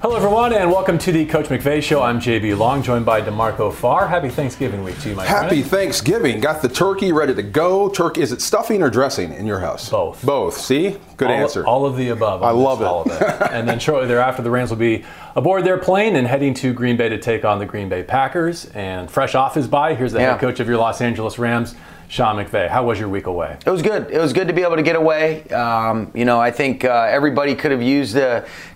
Hello everyone and welcome to the Coach McVay Show. I'm J.B. Long, joined by DeMarco Farr. Happy Thanksgiving week to you, my friend. Happy Thanksgiving. Got the turkey ready to go. Turkey, is it stuffing or dressing in your house? Both. Both. See? Good answer. All of the above. I love it. And then shortly thereafter, the Rams will be aboard their plane and heading to Green Bay to take on the Green Bay Packers. And fresh off his bye, here's the head coach of your Los Angeles Rams, Sean McVay. How was your week away? It was good. It was good to be able to get away. You know, I think everybody could have used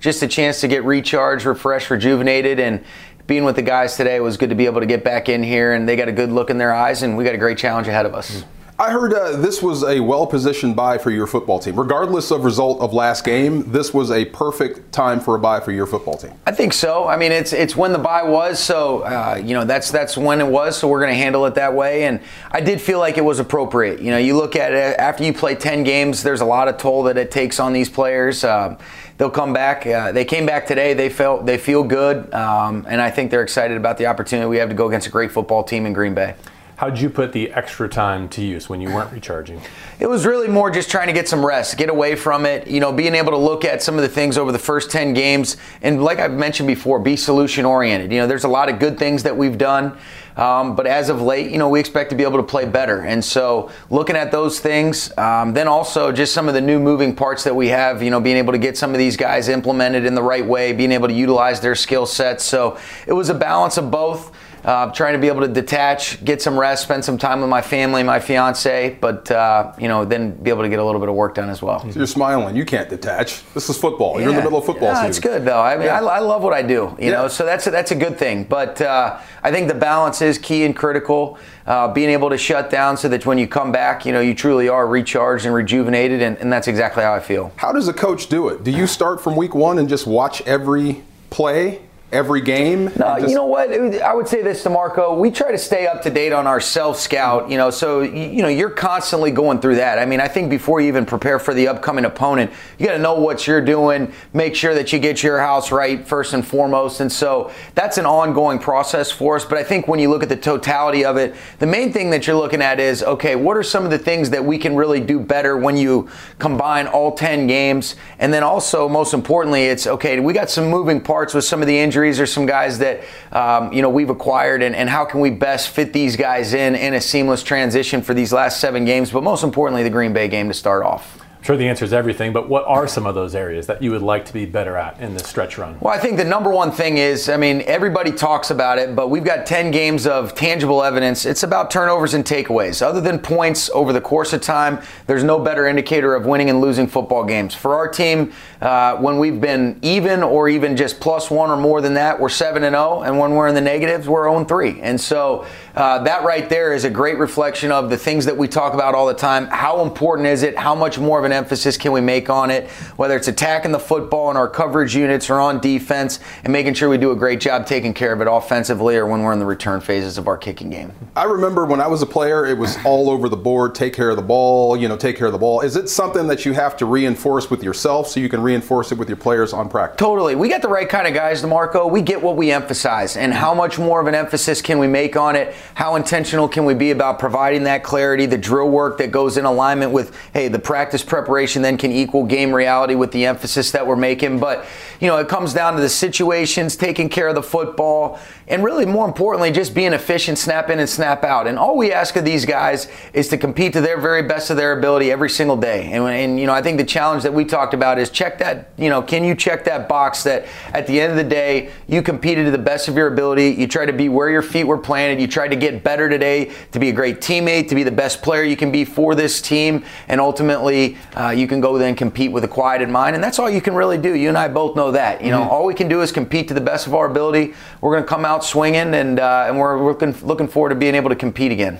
just a chance to get recharged, refreshed, rejuvenated, and being with the guys today was good to be able to get back in here, and they got a good look in their eyes, and we got a great challenge ahead of us. I heard this was a well-positioned bye for your football team. Regardless of result of last game, this was a perfect time for a bye for your football team. I think so. I mean, it's when the bye was, so you know that's when it was. So we're going to handle it that way. And I did feel like it was appropriate. You know, you look at it after you play 10 games. There's a lot of toll that it takes on these players. They'll come back. They came back today. They feel good, and I think they're excited about the opportunity we have to go against a great football team in Green Bay. How did you put the extra time to use when you weren't recharging? It was really more just trying to get some rest, get away from it, you know, being able to look at some of the things over the first 10 games. And like I've mentioned before, be solution-oriented. You know, there's a lot of good things that we've done, but as of late, you know, we expect to be able to play better. And so looking at those things, then also just some of the new moving parts that we have, you know, being able to get some of these guys implemented in the right way, being able to utilize their skill sets. So it was a balance of both. Trying to be able to detach, get some rest, spend some time with my family, my fiance, but you know, then be able to get a little bit of work done as well. So you're smiling. You can't detach. This is football. Yeah. You're in the middle of football season. It's good though. I mean, I love what I do. You know, so that's a good thing. But I think the balance is key and critical. Being able to shut down so that when you come back, you know, you truly are recharged and rejuvenated, and that's exactly how I feel. How does a coach do it? Do you start from week one and just watch every play? Every game? No, you know what? I would say this to DeMarco. We try to stay up to date on our self-scout, you know, so, you know, you're constantly going through that. I mean, I think before you even prepare for the upcoming opponent, you got to know what you're doing, make sure that you get your house right first and foremost. And so that's an ongoing process for us. But I think when you look at the totality of it, the main thing that you're looking at is, okay, what are some of the things that we can really do better when you combine all 10 games? And then also, most importantly, it's, okay, we got some moving parts with some of the injuries. Or some guys that you know, we've acquired, and how can we best fit these guys in a seamless transition for these last 7 games, but most importantly the Green Bay game to start off. I'm sure the answer is everything, but what are some of those areas that you would like to be better at in this stretch run? Well, I think the number one thing is, I mean, everybody talks about it, but we've got 10 games of tangible evidence. It's about turnovers and takeaways. Other than points over the course of time, there's no better indicator of winning and losing football games. For our team, when we've been even or even just +1 or more than that, we're 7-0, and when we're in the negatives, we're 0-3. And so that right there is a great reflection of the things that we talk about all the time. How important is it? How much more of an emphasis can we make on it, whether it's attacking the football in our coverage units or on defense, and making sure we do a great job taking care of it offensively or when we're in the return phases of our kicking game. I remember when I was a player, it was all over the board, take care of the ball, you know, take care of the ball. Is it something that you have to reinforce with yourself so you can reinforce it with your players on practice? Totally. We got the right kind of guys, DeMarco. We get what we emphasize, and how much more of an emphasis can we make on it? How intentional can we be about providing that clarity, the drill work that goes in alignment with, hey, the practice preparation then can equal game reality with the emphasis that we're making. But, you know, it comes down to the situations, taking care of the football, and really more importantly, just being efficient, snap in and snap out. And all we ask of these guys is to compete to their very best of their ability every single day. And you know, I think the challenge that we talked about is check that, you know, can you check that box that at the end of the day, you competed to the best of your ability. You tried to be where your feet were planted. You tried to get better today, to be a great teammate, to be the best player you can be for this team. And ultimately, you can go then compete with a quieted mind, and that's all you can really do. You and I both know that. You know, all we can do is compete to the best of our ability. We're going to come out swinging, and we're looking forward to being able to compete again.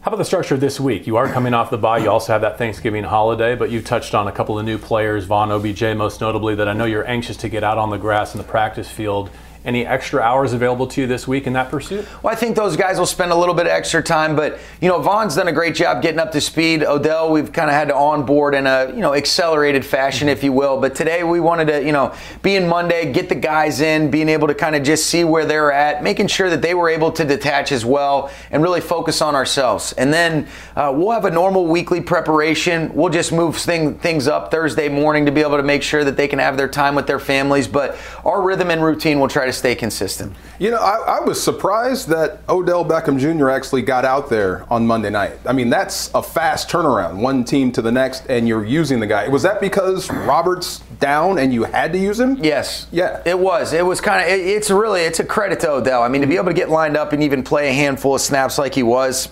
How about the structure this week? You are coming off the bye. You also have that Thanksgiving holiday, but you've touched on a couple of new players, Von, OBJ most notably, that I know you're anxious to get out on the grass in the practice field Any extra hours available to you this week in that pursuit? Well, I think those guys will spend a little bit of extra time, but, you know, Von's done a great job getting up to speed. Odell, we've kind of had to onboard in a, you know, accelerated fashion, if you will. But today we wanted to, you know, being Monday, get the guys in, being able to kind of just see where they're at, making sure that they were able to detach as well and really focus on ourselves. And then we'll have a normal weekly preparation. We'll just move things up Thursday morning to be able to make sure that they can have their time with their families. But our rhythm and routine will try to stay consistent. You know, I was surprised that Odell Beckham Jr. actually got out there on Monday night. I mean, that's a fast turnaround, one team to the next, and you're using the guy. Was that because Robert's down and you had to use him? Yes. Yeah. It was. It was kind of, it's a credit to Odell. I mean, to be able to get lined up and even play a handful of snaps like he was.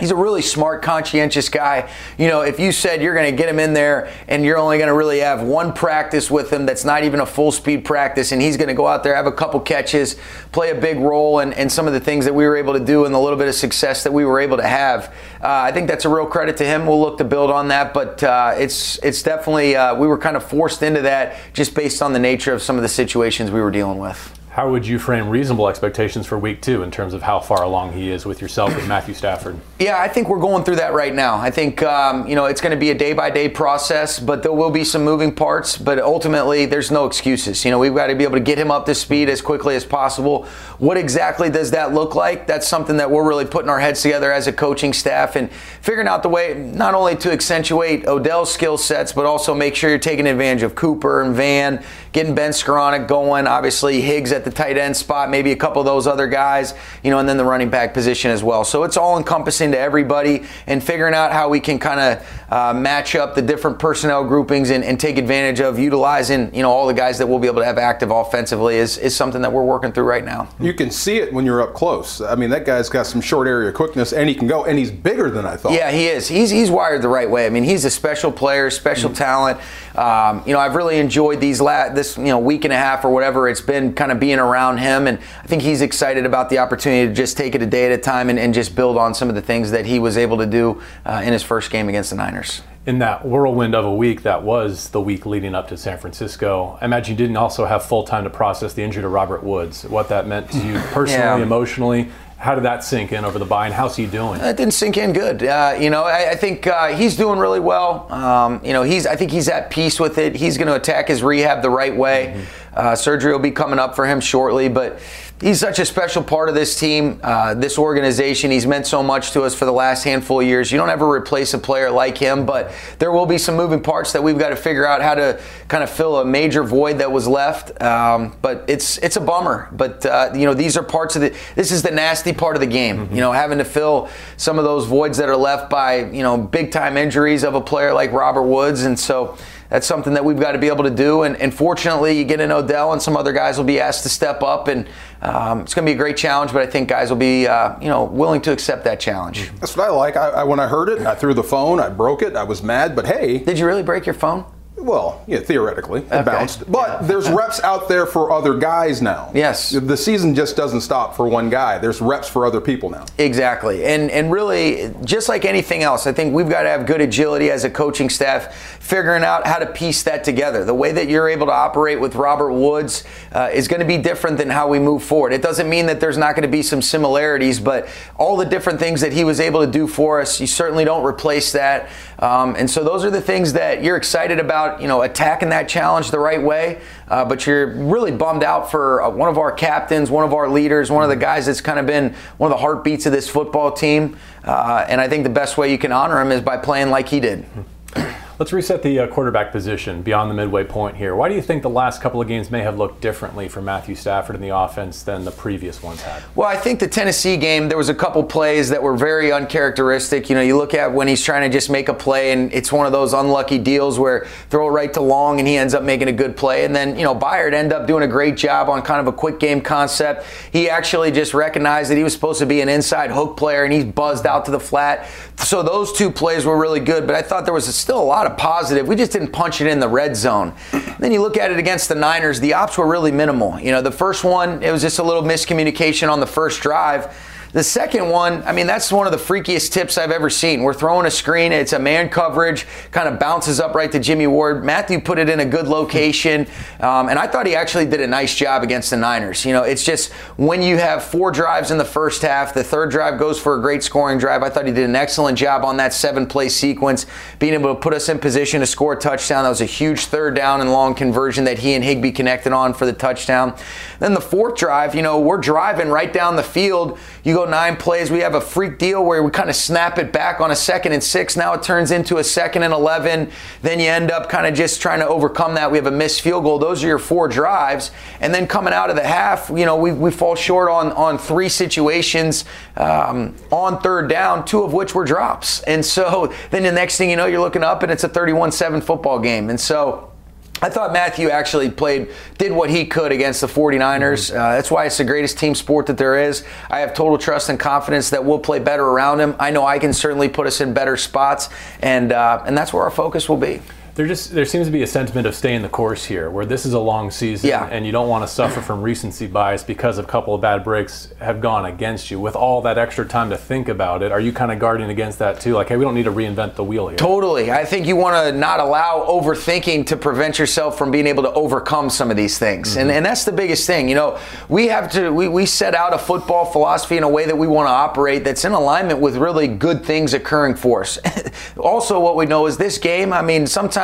He's a really smart, conscientious guy. You know, if you said you're going to get him in there and you're only going to really have one practice with him that's not even a full-speed practice, and he's going to go out there, have a couple catches, play a big role, and some of the things that we were able to do and the little bit of success that we were able to have, I think that's a real credit to him. We'll look to build on that, but it's definitely we were kind of forced into that just based on the nature of some of the situations we were dealing with. How would you frame reasonable expectations for week two in terms of how far along he is with yourself and Matthew Stafford? Yeah, I think we're going through that right now. I think, you know, it's going to be a day-by-day process, but there will be some moving parts. But ultimately, there's no excuses. You know, we've got to be able to get him up to speed as quickly as possible. What exactly does that look like? That's something that we're really putting our heads together as a coaching staff and figuring out the way not only to accentuate Odell's skill sets, but also make sure you're taking advantage of Cooper and Van, getting Ben Skowronek going, obviously Higgs at the tight end spot, maybe a couple of those other guys, you know, and then the running back position as well. So it's all encompassing to everybody and figuring out how we can kind of match up the different personnel groupings and take advantage of utilizing, you know, all the guys that we'll be able to have active offensively is something that we're working through right now. You can see it when you're up close. I mean, that guy's got some short area quickness and he can go, and he's bigger than I thought. Yeah, he is. He's wired the right way. I mean, he's a special player, special talent. You know, I've really enjoyed these this, you know, week and a half or whatever it's been kind of being around him, and I think he's excited about the opportunity to just take it a day at a time and just build on some of the things that he was able to do in his first game against the Niners. In that whirlwind of a week, that was the week leading up to San Francisco. I imagine you didn't also have full time to process the injury to Robert Woods, what that meant to you personally, emotionally. How did that sink in over the bye, and how's he doing? It didn't sink in good. You know, I think he's doing really well. You know, I think he's at peace with it. He's going to attack his rehab the right way. Surgery will be coming up for him shortly, but he's such a special part of this team, this organization. He's meant so much to us for the last handful of years. You don't ever replace a player like him, but there will be some moving parts that we've got to figure out how to kind of fill a major void that was left. But it's a bummer. But, you know, these are parts of this is the nasty part of the game, you know, having to fill some of those voids that are left by, you know, big-time injuries of a player like Robert Woods. And so that's something that we've got to be able to do. And fortunately, you get an Odell and some other guys will be asked to step up, and it's going to be a great challenge, but I think guys will be, you know, willing to accept that challenge. That's what I like. When I heard it, I threw the phone, I broke it, I was mad, but hey. Did you really break your phone? Well, yeah, theoretically, it bounced. But there's reps out there for other guys now. Yes. The season just doesn't stop for one guy. There's reps for other people now. Exactly. And really, just like anything else, I think we've got to have good agility as a coaching staff, figuring out how to piece that together. The way that you're able to operate with Robert Woods is going to be different than how we move forward. It doesn't mean that there's not going to be some similarities, but all the different things that he was able to do for us, you certainly don't replace that. And so those are the things that you're excited about, you know, attacking that challenge the right way, but you're really bummed out for one of our captains, one of our leaders, one of the guys that's kind of been one of the heartbeats of this football team, and I think the best way you can honor him is by playing like he did. Let's reset the quarterback position beyond the midway point here. Why do you think the last couple of games may have looked differently for Matthew Stafford in the offense than the previous ones had? Well, I think the Tennessee game, there was a couple plays that were very uncharacteristic. You know, you look at when he's trying to just make a play, and it's one of those unlucky deals where throw it right to Long, and he ends up making a good play. And then, you know, Byard ended up doing a great job on kind of a quick game concept. He actually just recognized that he was supposed to be an inside hook player, and he's buzzed out to the flat. So those two plays were really good, but I thought there was still a lot of positive. We just didn't punch it in the red zone. And then you look at it against the Niners, the ops were really minimal. You know, the first one, it was just a little miscommunication on the first drive. The second one, I mean, that's one of the freakiest tips I've ever seen. We're throwing a screen. It's a man coverage, kind of bounces up right to Jimmy Ward. Matthew put it in a good location, and I thought he actually did a nice job against the Niners. You know, it's just when you have four drives in the first half, the third drive goes for a great scoring drive. I thought he did an excellent job on that seven-play sequence, being able to put us in position to score a touchdown. That was a huge third down and long conversion that he and Higbee connected on for the touchdown. Then the fourth drive, you know, we're driving right down the field. You go 9 plays. We have a freak deal where we kind of snap it back on a 2nd and 6. Now it turns into a 2nd and 11. Then you end up kind of just trying to overcome that. We have a missed field goal. Those are your 4 drives. And then coming out of the half, you know, we fall short on 3 situations on third down, 2 of which were drops. And so then the next thing you know, you're looking up and it's a 31-7 football game. And so I thought Matthew actually did what he could against the 49ers. That's why it's the greatest team sport that there is. I have total trust and confidence that we'll play better around him. I know I can certainly put us in better spots, and that's where our focus will be. There seems to be a sentiment of staying the course here, where this is a long season, and you don't want to suffer from recency bias because a couple of bad breaks have gone against you. With all that extra time to think about it, are you kind of guarding against that too? Like, hey, we don't need to reinvent the wheel here. Totally. I think you want to not allow overthinking to prevent yourself from being able to overcome some of these things. Mm-hmm. And that's the biggest thing. You know, we set out a football philosophy in a way that we want to operate that's in alignment with really good things occurring for us. Also, what we know is this game, I mean, sometimes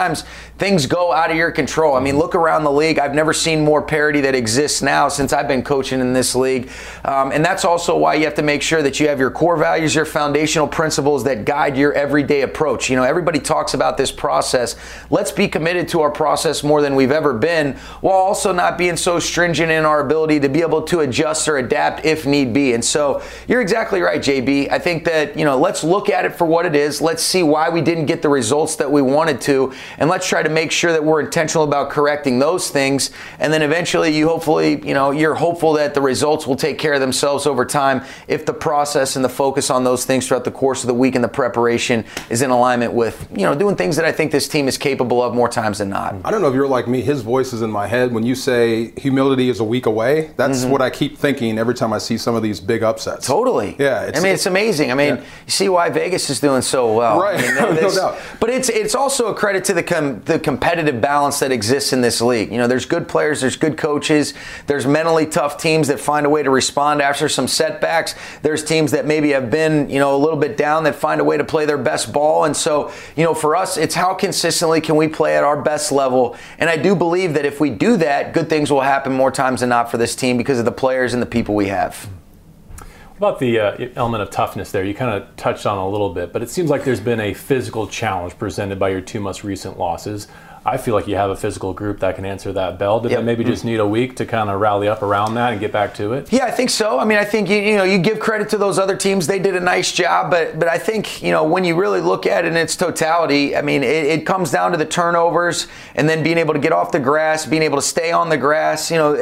things go out of your control. I mean, look around the league. I've never seen more parity that exists now since I've been coaching in this league. And that's also why you have to make sure that you have your core values, your foundational principles that guide your everyday approach. You know, everybody talks about this process. Let's be committed to our process more than we've ever been, while also not being so stringent in our ability to be able to adjust or adapt if need be. And so you're exactly right, JB. I think that, you know, let's look at it for what it is. Let's see why we didn't get the results that we wanted to. And let's try to make sure that we're intentional about correcting those things. And then eventually you're hopeful that the results will take care of themselves over time if the process and the focus on those things throughout the course of the week and the preparation is in alignment with, you know, doing things that I think this team is capable of more times than not. I don't know if you're like me. His voice is in my head. When you say humility is a week away, that's what I keep thinking every time I see some of these big upsets. Totally. Yeah. It's amazing. I mean, you see why Vegas is doing so well. Right. I mean, no doubt. But it's also a credit to the competitive balance that exists in this league. You know, there's good players, there's good coaches, there's mentally tough teams that find a way to respond after some setbacks. There's teams that maybe have been, you know, a little bit down that find a way to play their best ball. And so, you know, for us, it's how consistently can we play at our best level. And I do believe that if we do that, good things will happen more times than not for this team because of the players and the people we have. About the element of toughness there, you kind of touched on a little bit, but it seems like there's been a physical challenge presented by your 2 most recent losses. I feel like you have a physical group that can answer that bell. Did they maybe just need a week to kind of rally up around that and get back to it? Yeah, I think so. I mean, I think, you know, you give credit to those other teams. They did a nice job, but I think, you know, when you really look at it in its totality, I mean, it comes down to the turnovers and then being able to get off the grass, being able to stay on the grass. You know,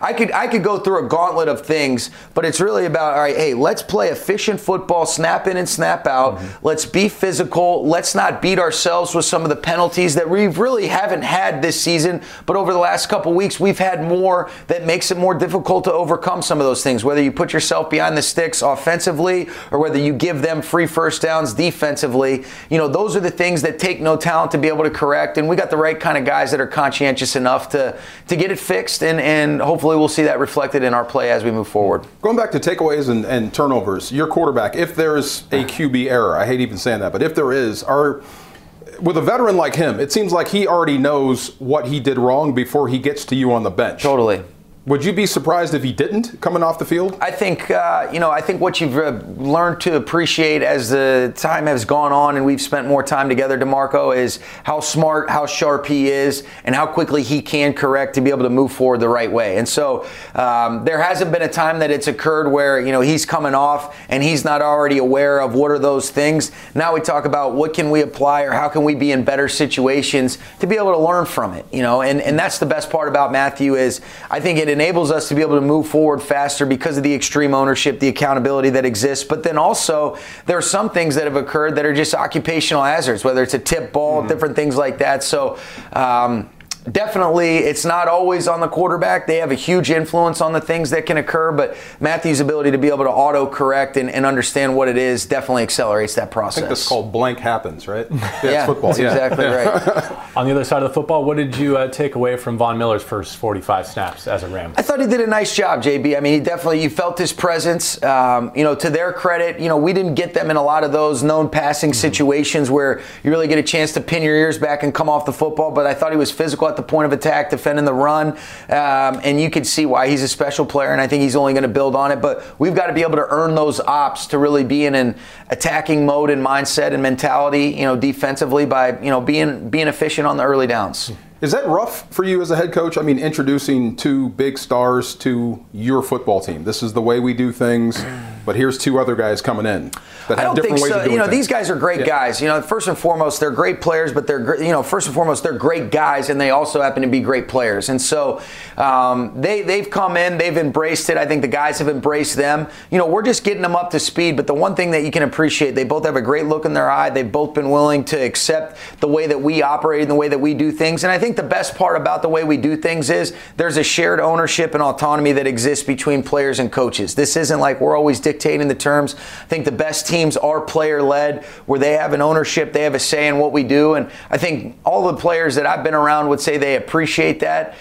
I could go through a gauntlet of things, but it's really about, all right, hey, let's play efficient football, snap in and snap out. Mm-hmm. Let's be physical. Let's not beat ourselves with some of the penalties that we've really haven't had this season, but over the last couple weeks we've had more that makes it more difficult to overcome some of those things, whether you put yourself behind the sticks offensively or whether you give them free first downs defensively. You know, those are the things that take no talent to be able to correct, and we got the right kind of guys that are conscientious enough to get it fixed, and hopefully we'll see that reflected in our play as we move forward. Going back to takeaways and turnovers, your quarterback, if there's a QB error, I hate even saying that, but if there is, with a veteran like him, it seems like he already knows what he did wrong before he gets to you on the bench. Totally. Would you be surprised if he didn't coming off the field? I think, what you've learned to appreciate as the time has gone on and we've spent more time together, DeMarco, is how smart, how sharp he is, and how quickly he can correct to be able to move forward the right way. And so there hasn't been a time that it's occurred where, you know, he's coming off and he's not already aware of what are those things. Now we talk about what can we apply or how can we be in better situations to be able to learn from it, you know, and that's the best part about Matthew is I think it enables us to be able to move forward faster because of the extreme ownership, the accountability that exists. But then also there are some things that have occurred that are just occupational hazards, whether it's a tip ball, different things like that. So Definitely, it's not always on the quarterback. They have a huge influence on the things that can occur, but Matthew's ability to be able to auto-correct and understand what it is definitely accelerates that process. I think that's called blank happens, right? Yeah, it's football. That's exactly right. On the other side of the football, what did you take away from Von Miller's first 45 snaps as a Ram? I thought he did a nice job, JB. I mean, you felt his presence. To their credit, we didn't get them in a lot of those known passing situations where you really get a chance to pin your ears back and come off the football, but I thought he was physical at the point of attack, defending the run, and you can see why he's a special player, and I think he's only going to build on it. But we've got to be able to earn those ops to really be in an attacking mode and mindset and mentality, defensively by being efficient on the early downs. Is that rough for you as a head coach? I mean, introducing two big stars to your football team. This is the way we do things, but here's two other guys coming in that have different ways of doing things. I don't think so. These guys are great guys. First and foremost, they're great players, but they're great guys, and they also happen to be great players. And so they've come in, they've embraced it. I think the guys have embraced them. We're just getting them up to speed, but the one thing that you can appreciate, they both have a great look in their eye. They've both been willing to accept the way that we operate and the way that we do things. And I think the best part about the way we do things is there's a shared ownership and autonomy that exists between players and coaches. This isn't like we're always dictating the terms. I think the best teams are player-led, where they have an ownership, they have a say in what we do, and I think all the players that I've been around would say they appreciate that.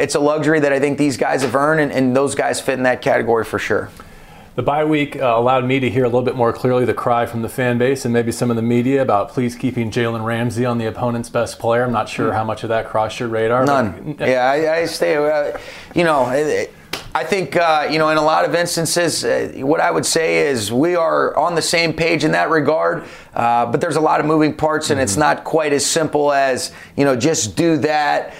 It's a luxury that I think these guys have earned, and those guys fit in that category for sure. The bye week allowed me to hear a little bit more clearly the cry from the fan base and maybe some of the media about please keeping Jalen Ramsey on the opponent's best player. I'm not sure how much of that crossed your radar. None. I stay away. I think, in a lot of instances, what I would say is we are on the same page in that regard, but there's a lot of moving parts, and it's not quite as simple as, just do that.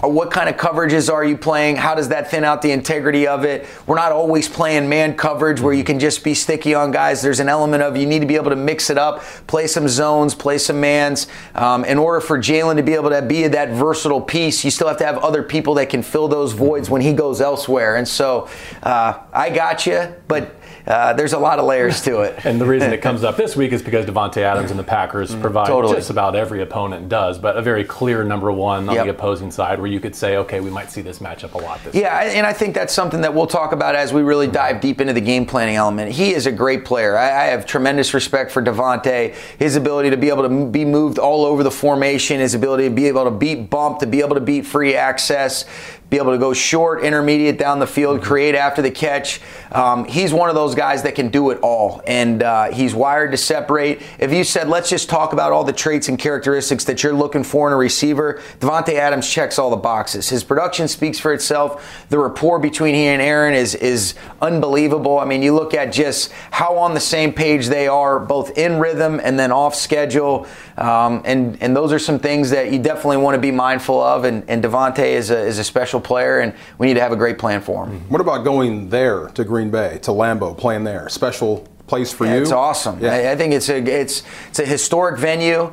What kind of coverages are you playing? How does that thin out the integrity of it? We're not always playing man coverage where you can just be sticky on guys. There's an element of you need to be able to mix it up, play some zones, play some mans. In order for Jalen to be able to be that versatile piece, you still have to have other people that can fill those voids when he goes elsewhere. And so I got you, but there's a lot of layers to it. And the reason it comes up this week is because Davante Adams and the Packers provide just about every opponent does, but a very clear number one on the opposing side where you could say, okay, we might see this matchup a lot this week. Yeah, and I think that's something that we'll talk about as we really dive deep into the game planning element. He is a great player. I have tremendous respect for Davante. His ability to be able to be moved all over the formation, his ability to be able to beat bump, to be able to beat free access, be able to go short, intermediate, down the field, create after the catch. He's one of those guys that can do it all, and he's wired to separate. If you said, let's just talk about all the traits and characteristics that you're looking for in a receiver, Davante Adams checks all the boxes. His production speaks for itself. The rapport between he and Aaron is unbelievable. I mean, you look at just how on the same page they are, both in rhythm and then off schedule, and those are some things that you definitely want to be mindful of, and Davante is a special player, and we need to have a great plan for him. What about going there to Green Bay, to Lambeau, playing there? Special place for you? It's awesome. Yeah. I think it's a historic venue.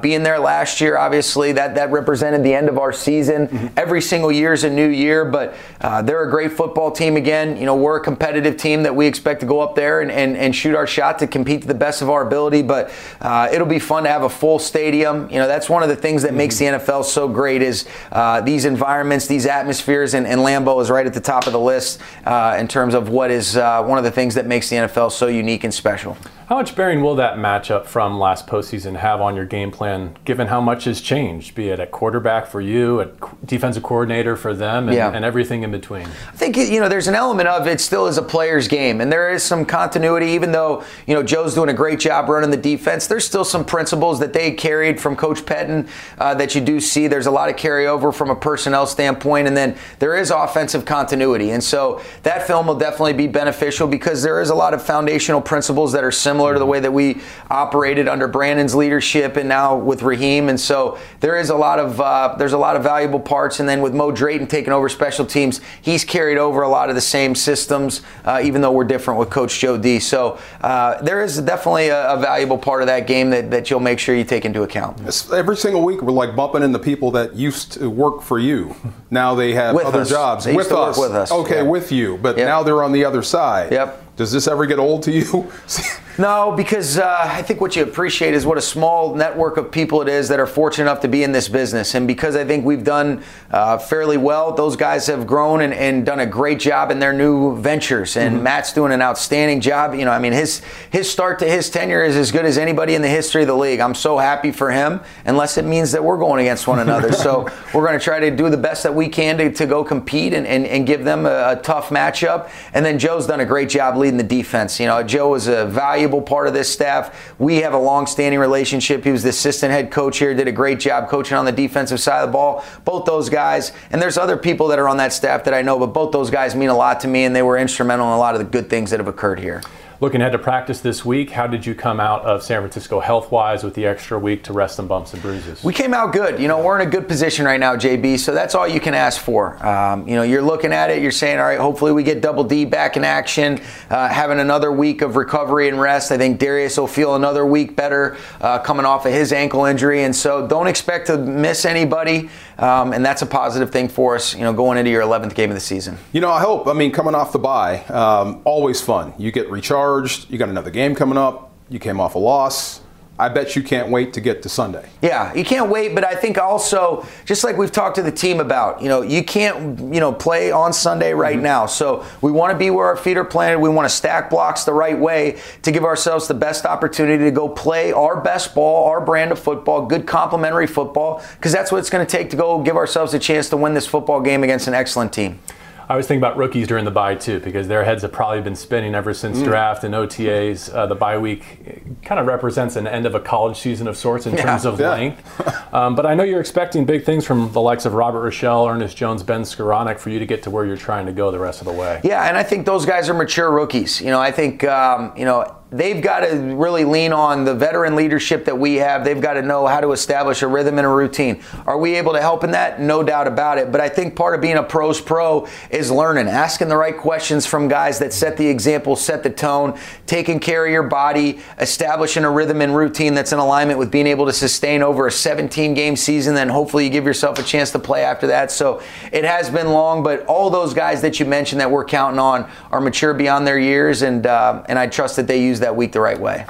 Being there last year, obviously, that represented the end of our season. Every single year is a new year, but they're a great football team again. We're a competitive team that we expect to go up there and shoot our shot to compete to the best of our ability, but it'll be fun to have a full stadium. That's one of the things that makes the NFL so great is these environments, these atmospheres, and Lambeau is right at the top of the list in terms of what is one of the things that makes the NFL so unique and special. How much bearing will that matchup from last postseason have on your game plan, given how much has changed, be it a quarterback for you, a defensive coordinator for them, and everything in between? I think, there's an element of it still is a player's game, and there is some continuity, even though, Joe's doing a great job running the defense. There's still some principles that they carried from Coach Pettine that you do see. There's a lot of carryover from a personnel standpoint, and then there is offensive continuity. And so that film will definitely be beneficial because there is a lot of foundational principles that are similar to the way that we operated under Brandon's leadership and now with Raheem, and so there is a lot of valuable parts. And then with Mo Drayton taking over special teams, he's carried over a lot of the same systems, even though we're different with Coach Joe D. So there is definitely a valuable part of that game that you'll make sure you take into account. Every single week, we're like bumping into people that used to work for you. Now they have other jobs with us. Okay, with you, but now they're on the other side. Yep. Does this ever get old to you? No, because I think what you appreciate is what a small network of people it is that are fortunate enough to be in this business. And because I think we've done fairly well, those guys have grown and done a great job in their new ventures. And Matt's doing an outstanding job. You know, I mean, his start to his tenure is as good as anybody in the history of the league. I'm so happy for him, unless it means that we're going against one another. So we're going to try to do the best that we can to go compete and give them a tough matchup. And then Joe's done a great job leading the defense. You know, Joe is a valuable part of this staff. We have a long-standing relationship. He was the assistant head coach here, did a great job coaching on the defensive side of the ball. Both those guys, and there's other people that are on that staff that I know, but both those guys mean a lot to me, and they were instrumental in a lot of the good things that have occurred here. Looking ahead to practice this week, how did you come out of San Francisco health-wise with the extra week to rest and bumps and bruises? We came out good. You know, we're in a good position right now, JB, so that's all you can ask for. You know, you're looking at it, you're saying, all right, hopefully we get Double D back in action, having another week of recovery and rest. I think Darius will feel another week better coming off of his ankle injury, and so don't expect to miss anybody, and that's a positive thing for us, you know, going into your 11th game of the season. You know, I hope. I mean, coming off the bye, always fun. You get recharged. You got another game coming up. You came off a loss. I bet you can't wait to get to Sunday. Yeah, you can't wait, but I think also, just like we've talked to the team about, you know, you can't, you know, play on Sunday right now. So we want to be where our feet are planted. We want to stack blocks the right way to give ourselves the best opportunity to go play our best ball, our brand of football, good complimentary football, because that's what it's going to take to go give ourselves a chance to win this football game against an excellent team. I always think about rookies during the bye, too, because their heads have probably been spinning ever since draft and OTAs. The bye week kind of represents an end of a college season of sorts in terms of length. But I know you're expecting big things from the likes of Robert Rochell, Ernest Jones, Ben Skowronek for you to get to where you're trying to go the rest of the way. Yeah, and I think those guys are mature rookies. You know, I think, you know, they've got to really lean on the veteran leadership that we have. They've got to know how to establish a rhythm and a routine. Are we able to help in that? No doubt about it. But I think part of being a pro's pro is learning, asking the right questions from guys that set the example, set the tone, taking care of your body, establishing a rhythm and routine that's in alignment with being able to sustain over a 17-game season. Then hopefully you give yourself a chance to play after that. So it has been long, but all those guys that you mentioned that we're counting on are mature beyond their years, and I trust that they use that week the right way.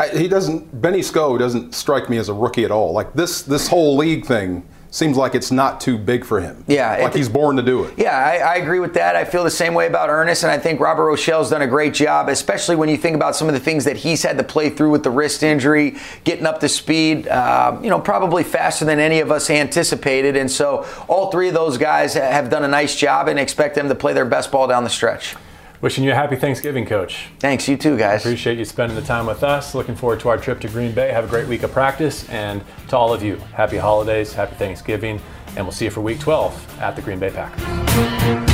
Benny Sco doesn't strike me as a rookie at all. Like this whole league thing seems like it's not too big for him. Yeah. Like he's born to do it. Yeah, I agree with that. I feel the same way about Ernest, and I think Robert Rochell's done a great job, especially when you think about some of the things that he's had to play through with the wrist injury, getting up to speed, you know, probably faster than any of us anticipated. And so all three of those guys have done a nice job, and expect them to play their best ball down the stretch. Wishing you a happy Thanksgiving, Coach. Thanks. You too, guys. Appreciate you spending the time with us. Looking forward to our trip to Green Bay. Have a great week of practice. And to all of you, happy holidays, happy Thanksgiving. And we'll see you for Week 12 at the Green Bay Packers.